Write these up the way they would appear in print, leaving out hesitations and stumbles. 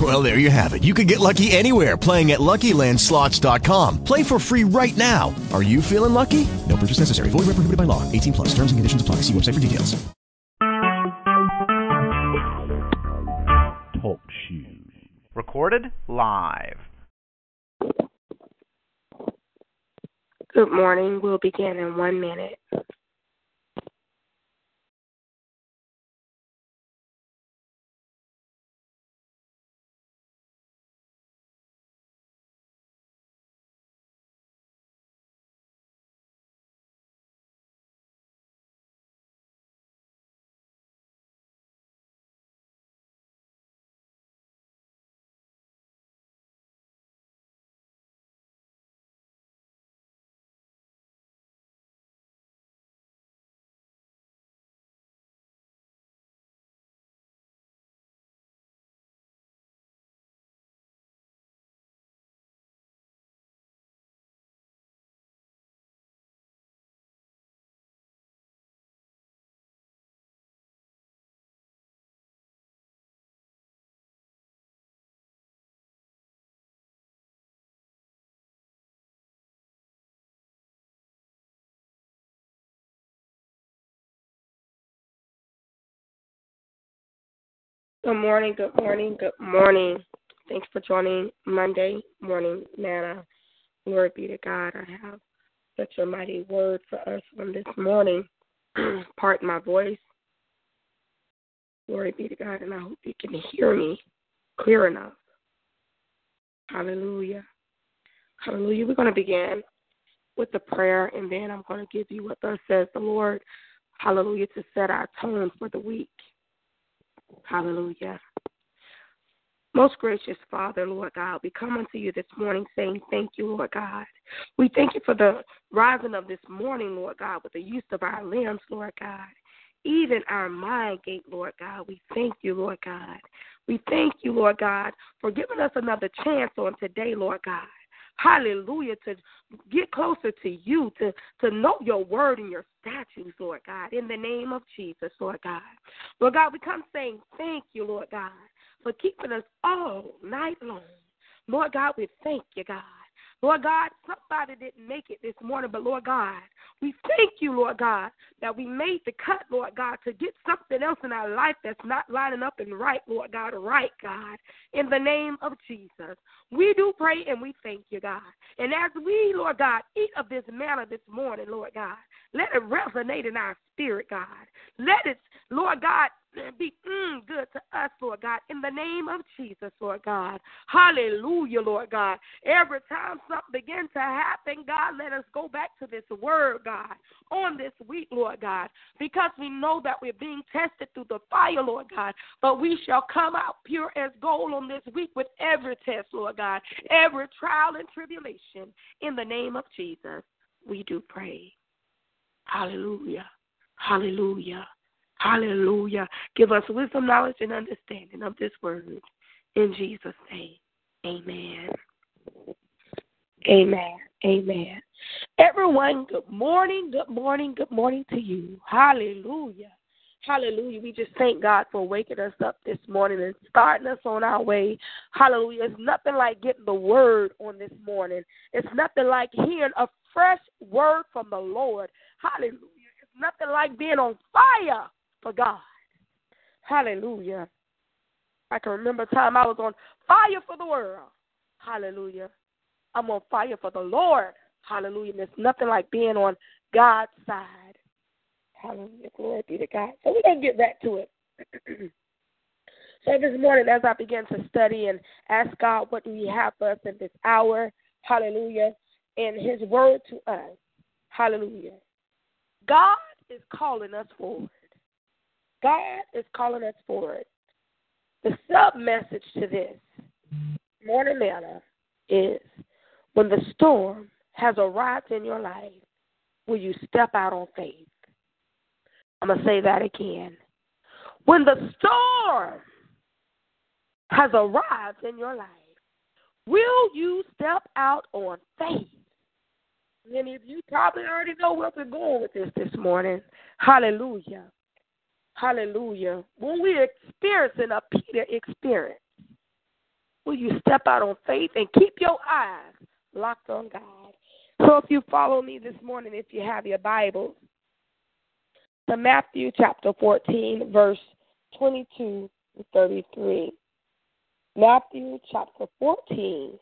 Well, there you have it. You can get lucky anywhere, playing at LuckyLandSlots.com. Play for free right now. Are you feeling lucky? No purchase necessary. Void where prohibited by law. 18 plus. Terms and conditions apply. See website for details. Talk shoes. Recorded live. Good morning. We'll begin in 1 minute. Good morning, good morning, good morning. Thanks for joining Monday Morning Manna. Glory be to God. I have such a mighty word for us on this morning. Pardon my voice. Glory be to God, and I hope you can hear me clear enough. Hallelujah. Hallelujah. We're going to begin with the prayer, and then I'm going to give you what thus says the Lord. Hallelujah, to set our tone for the week. Hallelujah. Most gracious Father, Lord God, we come unto you this morning saying thank you, Lord God. We thank you for the rising of this morning, Lord God, with the use of our limbs, Lord God. Even our mind gate, Lord God, we thank you, Lord God. We thank you, Lord God, for giving us another chance on today, Lord God. Hallelujah, to get closer to you, to know your word and your statutes, Lord God, in the name of Jesus, Lord God. Lord God, we come saying thank you, Lord God, for keeping us all night long. Lord God, we thank you, God. Lord God, somebody didn't make it this morning, but Lord God, we thank you, Lord God, that we made the cut, Lord God, to get something else in our life that's not lining up and right, Lord God, right, God, in the name of Jesus. We do pray and we thank you, God. And as we, Lord God, eat of this manna this morning, Lord God, let it resonate in our spirit, God. Let it, Lord God, be good to us, Lord God, in the name of Jesus, Lord God. Hallelujah, Lord God. Every time something begins to happen, God, let us go back to this word, God, on this week, Lord God, because we know that we're being tested through the fire, Lord God, but we shall come out pure as gold on this week with every test, Lord God, every trial and tribulation. In the name of Jesus, we do pray. Hallelujah. Hallelujah. Hallelujah. Give us wisdom, knowledge, and understanding of this word. In Jesus' name, amen. Amen. Amen. Everyone, good morning, good morning, good morning to you. Hallelujah. Hallelujah. We just thank God for waking us up this morning and starting us on our way. Hallelujah. It's nothing like getting the word on this morning. It's nothing like hearing a fresh word from the Lord. Hallelujah. It's nothing like being on fire for God. Hallelujah. I can remember a time I was on fire for the world. Hallelujah. I'm on fire for the Lord. Hallelujah. And it's nothing like being on God's side. Hallelujah. Glory be to God. So we're going to get back to it. So this morning as I began to study and ask God, what do you have for us in this hour? Hallelujah. And his word to us. Hallelujah. God is calling us forward. God is calling us forward. The sub-message to this morning manna is, when the storm has arrived in your life, will you step out on faith? I'm going to say that again. When the storm has arrived in your life, will you step out on faith? Many of you probably already know where we're going with this morning. Hallelujah. Hallelujah. When we're experiencing a Peter experience, will you step out on faith and keep your eyes locked on God? So if you follow me this morning, if you have your Bible, to Matthew chapter 14, verse 22 to 33. Matthew chapter 14,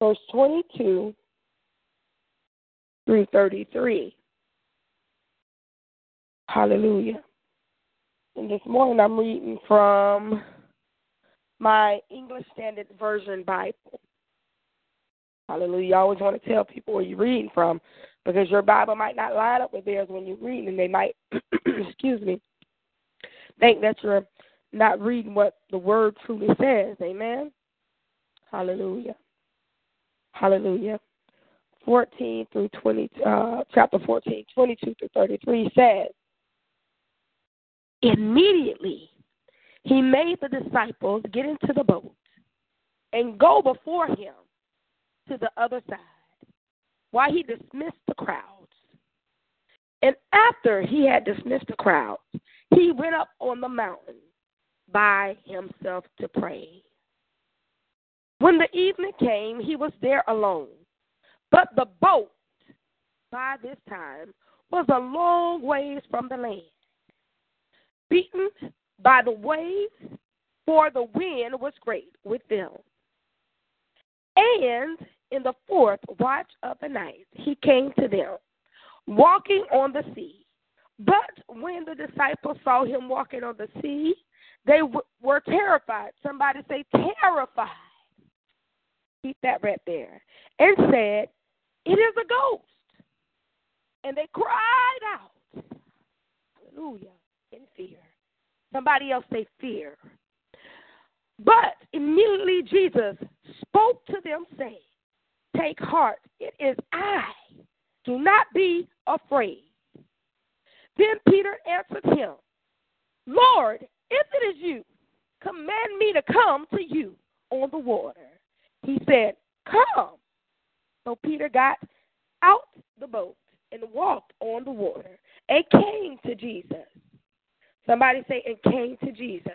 verse 22 through 33. Hallelujah. And this morning I'm reading from my English Standard Version Bible. Hallelujah. You always want to tell people where you're reading from, because your Bible might not line up with theirs when you read, and they might, think that you're not reading what the Word truly says. Amen? Hallelujah. Hallelujah. 14 through 20, chapter 14, 22 through 33 says, immediately he made the disciples get into the boat and go before him to the other side, while he dismissed the crowds. And after he had dismissed the crowds, he went up on the mountain by himself to pray. When the evening came, he was there alone. But the boat, by this time, was a long ways from the land, beaten by the waves, for the wind was great with them. And in the fourth watch of the night, he came to them, walking on the sea. But when the disciples saw him walking on the sea, they were terrified. Somebody say terrified. Keep that right there. And said, it is a ghost. And they cried out, hallelujah, in fear. Somebody else say fear. But immediately Jesus spoke to them, saying, take heart, it is I. Do not be afraid. Then Peter answered him, Lord, if it is you, command me to come to you on the water. He said, come. So Peter got out the boat and walked on the water and came to Jesus. Somebody say, and came to Jesus.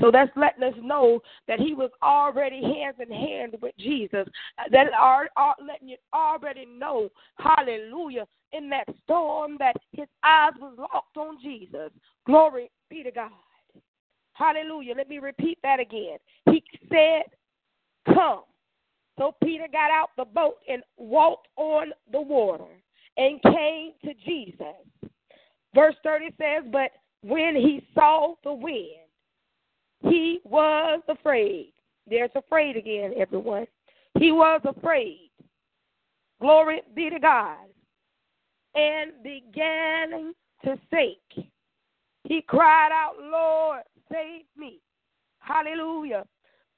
So that's letting us know that he was already hands in hand with Jesus. That letting you already know, hallelujah, in that storm that his eyes was locked on Jesus. Glory be to God. Hallelujah. Let me repeat that again. He said, come. So Peter got out the boat and walked on the water and came to Jesus. Verse 30 says, but when he saw the wind, he was afraid. There's afraid again, everyone. He was afraid. Glory be to God. And began to sink. He cried out, Lord, save me. Hallelujah.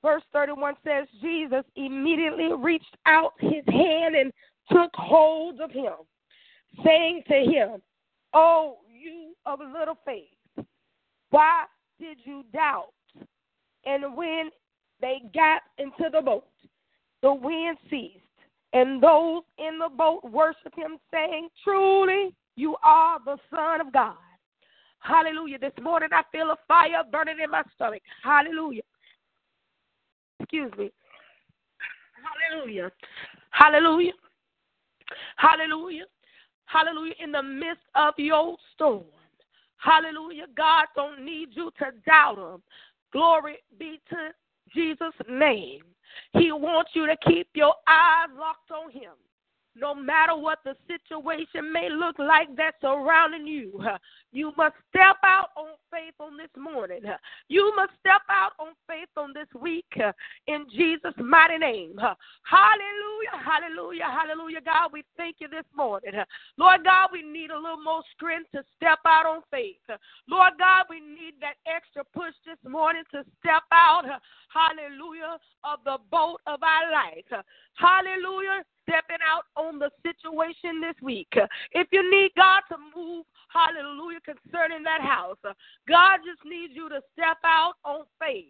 Verse 31 says, Jesus immediately reached out his hand and took hold of him, saying to him, oh, you of little faith, why did you doubt? And when they got into the boat, the wind ceased, and those in the boat worshiped him, saying, truly, you are the Son of God. Hallelujah. This morning I feel a fire burning in my stomach. Hallelujah. Excuse me. Hallelujah. Hallelujah. Hallelujah. Hallelujah. In the midst of your storm. Hallelujah. God don't need you to doubt him. Glory be to Jesus' name. He wants you to keep your eyes locked on him. No matter what the situation may look like that's surrounding you, you must step out on faith on this morning. You must step out on faith on this week in Jesus' mighty name. Hallelujah, hallelujah, hallelujah. God, we thank you this morning. Lord God, we need a little more strength to step out on faith. Lord God, we need that extra push this morning to step out, hallelujah, of the boat of our life. Hallelujah. stepping out on the situation this week. If you need God to move, hallelujah, concerning that house, God just needs you to step out on faith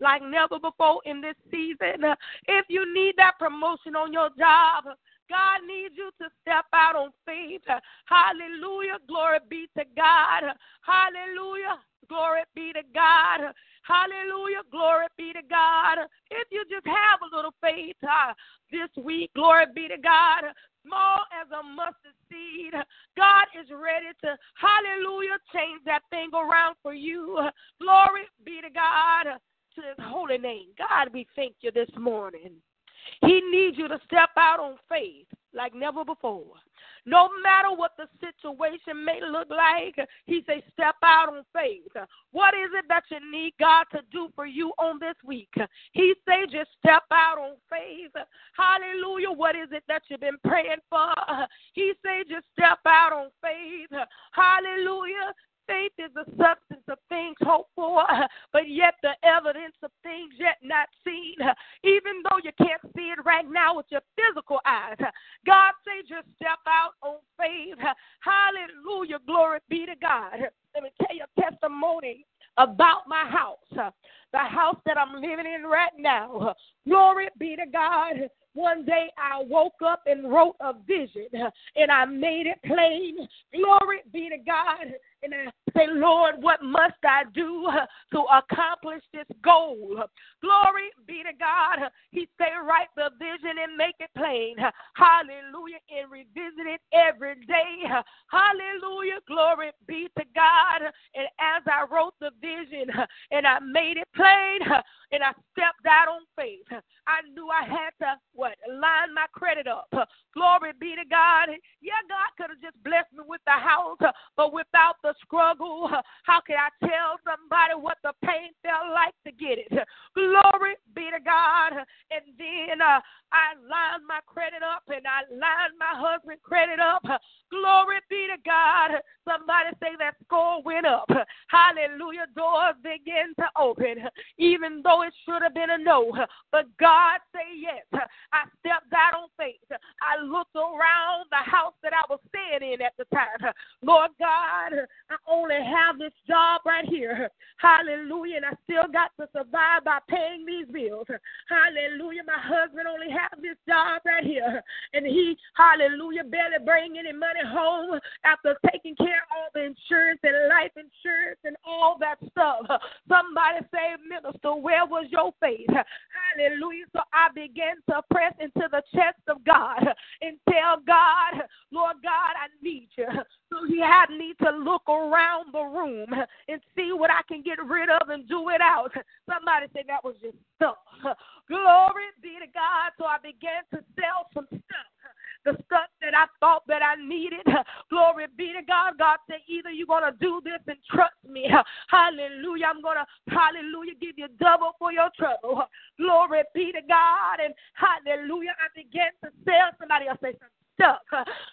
like never before in this season. If you need that promotion on your job, God needs you to step out on faith. Hallelujah. Glory be to God. Hallelujah. Glory be to God. Hallelujah. Glory be to God. If you just have a little faith this week, glory be to God. Small as a mustard seed, God is ready to, hallelujah, change that thing around for you. Glory be to God, to his holy name. God, we thank you this morning. He needs you to step out on faith like never before. No matter what the situation may look like, he says step out on faith. What is it that you need God to do for you on this week? He says just step out on faith. Hallelujah. What is it that you've been praying for? He says just step out on faith. Hallelujah. Faith is the substance of things hoped for, but yet the evidence of things yet not seen. Even though you can't see it right now with your physical eyes, God says just step out on faith. Hallelujah. Glory be to God. Let me tell you a testimony about my house, the house that I'm living in right now. Glory be to God. One day I woke up and wrote a vision, and I made it plain. Glory be to God. And I say, Lord, what must I do to accomplish this goal? Glory be to God. He say, write the vision and make it plain. Hallelujah. And revisit it every day. Hallelujah. Glory be to God. And as I wrote the vision and I made it plain and I stepped out on faith, I knew I had to, line my credit up. Glory be to God. Yeah, God could have just blessed me with the house, but without the struggle, how can I tell somebody what the pain felt like to get it? Glory be to God. And then I lined my credit up, and I lined my husband's credit up. Glory be to God. Somebody say that score went up. Hallelujah. Doors begin to open, even though it should have been a no. But God say yes. I stepped out on faith. I looked around the house that I was staying in at the time. Lord God, I only have this job right here. Hallelujah. And I still got to survive by paying these bills. Hallelujah. My husband only has this job right here. And he, hallelujah, barely bring any money home after taking care of all the insurance and life insurance and all that stuff. Somebody say, Minister, where was your faith? Hallelujah. So I began to press into the chest of God and tell God, Lord God, I need you. So he had me to look around the room and see what I can get rid of and do it out. Somebody said that was just stuff. Glory be to God. So I began to sell some stuff. The stuff that I thought that I needed. Glory be to God. God said, either you're going to do this and trust me. Hallelujah. I'm going to, hallelujah, give you double for your trouble. Glory be to God. And hallelujah, I began to sell. Somebody else say something. Stuff.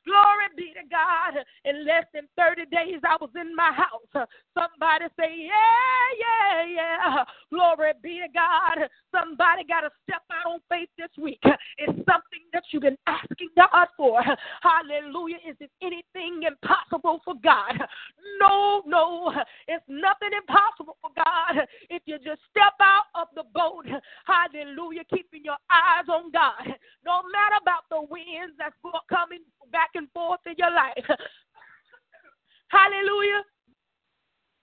Glory be to God. In less than 30 days, I was in my house. Somebody say, yeah, yeah, yeah. Glory be to God. Somebody got to step out on faith this week. It's something that you've been asking God for. Hallelujah. Is it anything impossible for God? No. It's nothing impossible for God. If you just step out of the boat, hallelujah, keeping your eyes on God. No matter about the winds that's going coming back and forth in your life. Hallelujah.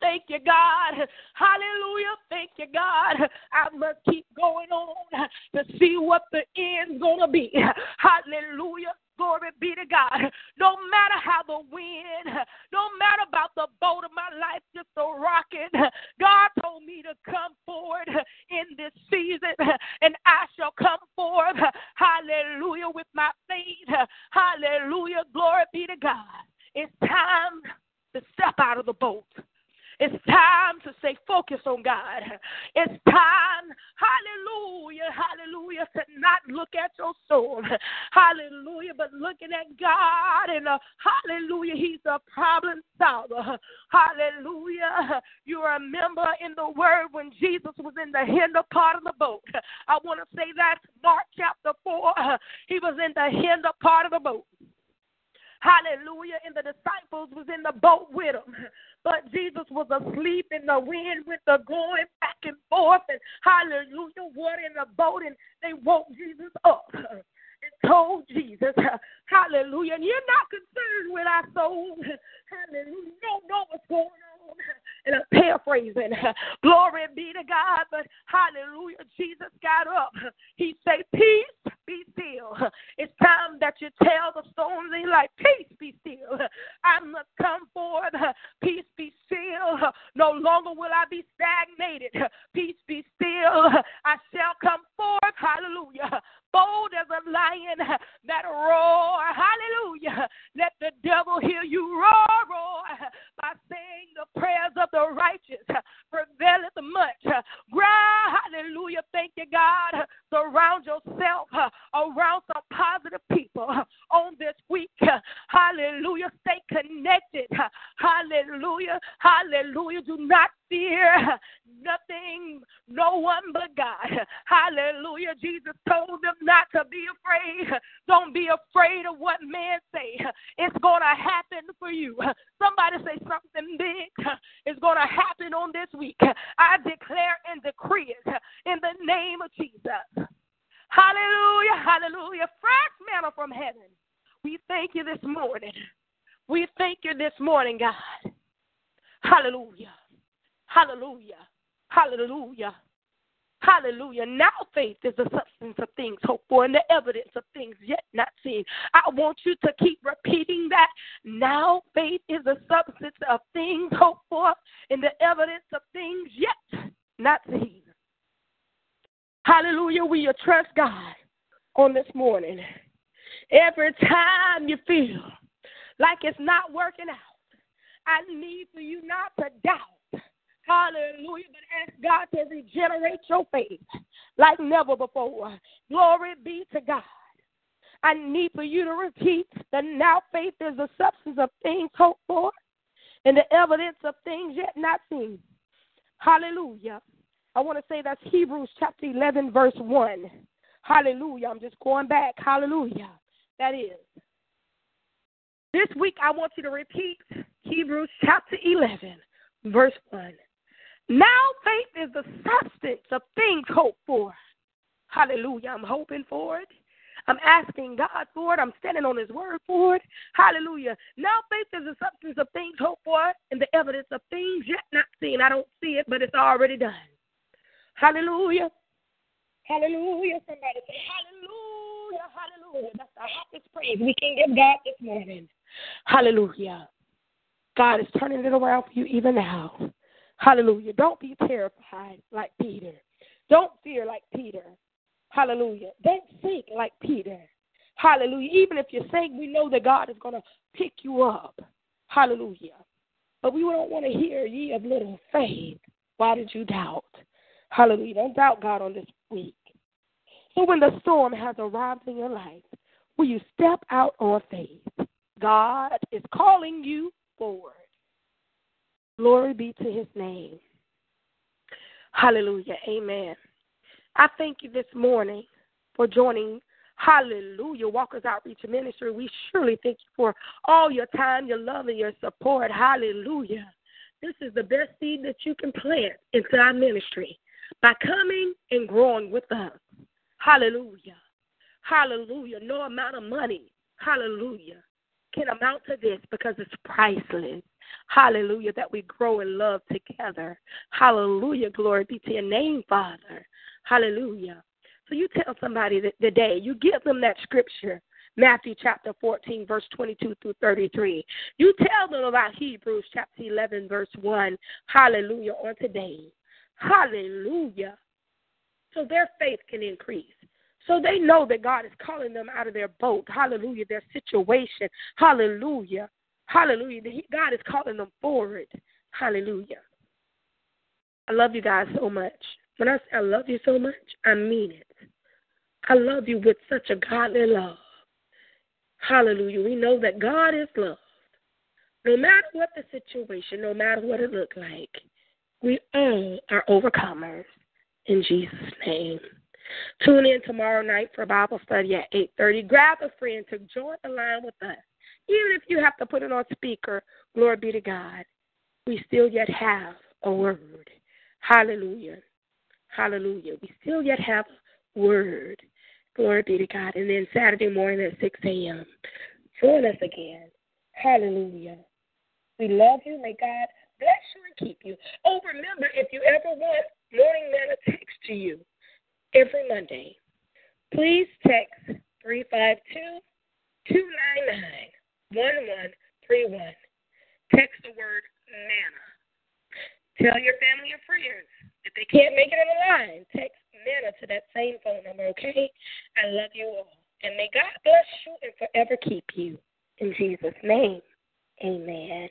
Thank you, God. Hallelujah. Thank you, God. I must keep going on to see what the end's going to be. Hallelujah. Glory be to God. No matter how the wind, no matter about the boat of my life just a rocking, God told me to come forward in this season, and I shall come forth, hallelujah, with my faith. Hallelujah. Glory be to God. It's time to step out of the boat. It's time to stay focused on God. It's time, hallelujah, hallelujah, to not look at your soul. Hallelujah, but looking at God and hallelujah, he's a problem solver. Hallelujah. You remember in the word when Jesus was in the hinder part of the boat. I want to say that's Mark chapter 4. He was in the hinder part of the boat. Hallelujah, and the disciples was in the boat with him. But Jesus was asleep in the wind with the going back and forth and hallelujah, water in the boat, and they woke Jesus up and told Jesus, hallelujah, and you're not concerned with our soul. Hallelujah, you don't know what's going on. And I'm paraphrasing. Glory be to God, but hallelujah, Jesus got up. He said, peace, be still. It's time that you tell the stones in life, peace, be still. I must come forth. Peace, be still. No longer will I be stagnated. Peace, be still. I shall come forth. Hallelujah. Bold as a lion that roar. Hallelujah. Let the devil hear you roar by saying the prayers of the righteous prevaileth much. Hallelujah. Thank you, God. Surround yourself around some positive people on this week. Hallelujah. Stay connected. Hallelujah. Hallelujah. Do not fear nothing, no one but God. Hallelujah. Jesus told them not to be afraid. Don't be afraid of what man say. It's going to happen for you. Somebody say something big is going to happen on this week. I declare and decree it in the name of Jesus. Hallelujah, hallelujah. Fresh manna from heaven. We thank you this morning. We thank you this morning, God. Hallelujah, hallelujah, hallelujah, hallelujah. Now faith is the substance of things hoped for and the evidence of things yet not seen. I want you to keep repeating that. Now faith is the substance of things hoped for and the evidence of things yet not seen. Hallelujah, we trust God on this morning. Every time you feel like it's not working out, I need for you not to doubt. Hallelujah, but ask God to regenerate your faith like never before. Glory be to God. I need for you to repeat that now faith is the substance of things hoped for and the evidence of things yet not seen. Hallelujah. I want to say that's Hebrews chapter 11, verse 1. Hallelujah. I'm just going back. Hallelujah. That is. This week, I want you to repeat Hebrews chapter 11, verse 1. Now faith is the substance of things hoped for. Hallelujah. I'm hoping for it. I'm asking God for it. I'm standing on his word for it. Hallelujah. Now faith is the substance of things hoped for and the evidence of things yet not seen. I don't see it, but it's already done. Hallelujah. Hallelujah. Somebody say hallelujah. Hallelujah. That's the highest praise we can give God this morning. Hallelujah. God is turning it around for you even now. Hallelujah. Don't be terrified like Peter. Don't fear like Peter. Hallelujah. Don't sink like Peter. Hallelujah. Even if you sink, we know that God is going to pick you up. Hallelujah. But we don't want to hear ye of little faith. Why did you doubt? Hallelujah. Don't doubt God on this week. So when the storm has arrived in your life, will you step out on faith? God is calling you forward. Glory be to his name. Hallelujah. Amen. I thank you this morning for joining, hallelujah, Walkers Outreach Ministry. We surely thank you for all your time, your love, and your support. Hallelujah. This is the best seed that you can plant into our ministry, by coming and growing with us. Hallelujah. Hallelujah. No amount of money, hallelujah, can amount to this because it's priceless. Hallelujah, that we grow in love together. Hallelujah. Glory be to your name, Father. Hallelujah. So you tell somebody that today, you give them that scripture, Matthew chapter 14, verse 22 through 33. You tell them about Hebrews chapter 11, verse 1. Hallelujah, on today. Hallelujah. So their faith can increase. So they know that God is calling them out of their boat. Hallelujah. Their situation. Hallelujah. Hallelujah. God is calling them forward. Hallelujah. I love you guys so much. When I say I love you so much, I mean it. I love you with such a godly love. Hallelujah. We know that God is love. No matter what the situation, no matter what it looked like, we all are overcomers in Jesus' name. Tune in tomorrow night for Bible study at 8:30. Grab a friend to join the line with us. Even if you have to put it on speaker, glory be to God, we still yet have a word. Hallelujah. Hallelujah. We still yet have a word. Glory be to God. And then Saturday morning at 6 a.m., join us again. Hallelujah. We love you. May God bless you and keep you. Oh, remember, if you ever want Morning Manna text to you every Monday, please text 352-299-1131. Text the word manna. Tell your family and friends if they can't make it on the line, text manna to that same phone number, okay? I love you all. And may God bless you and forever keep you. In Jesus' name, amen.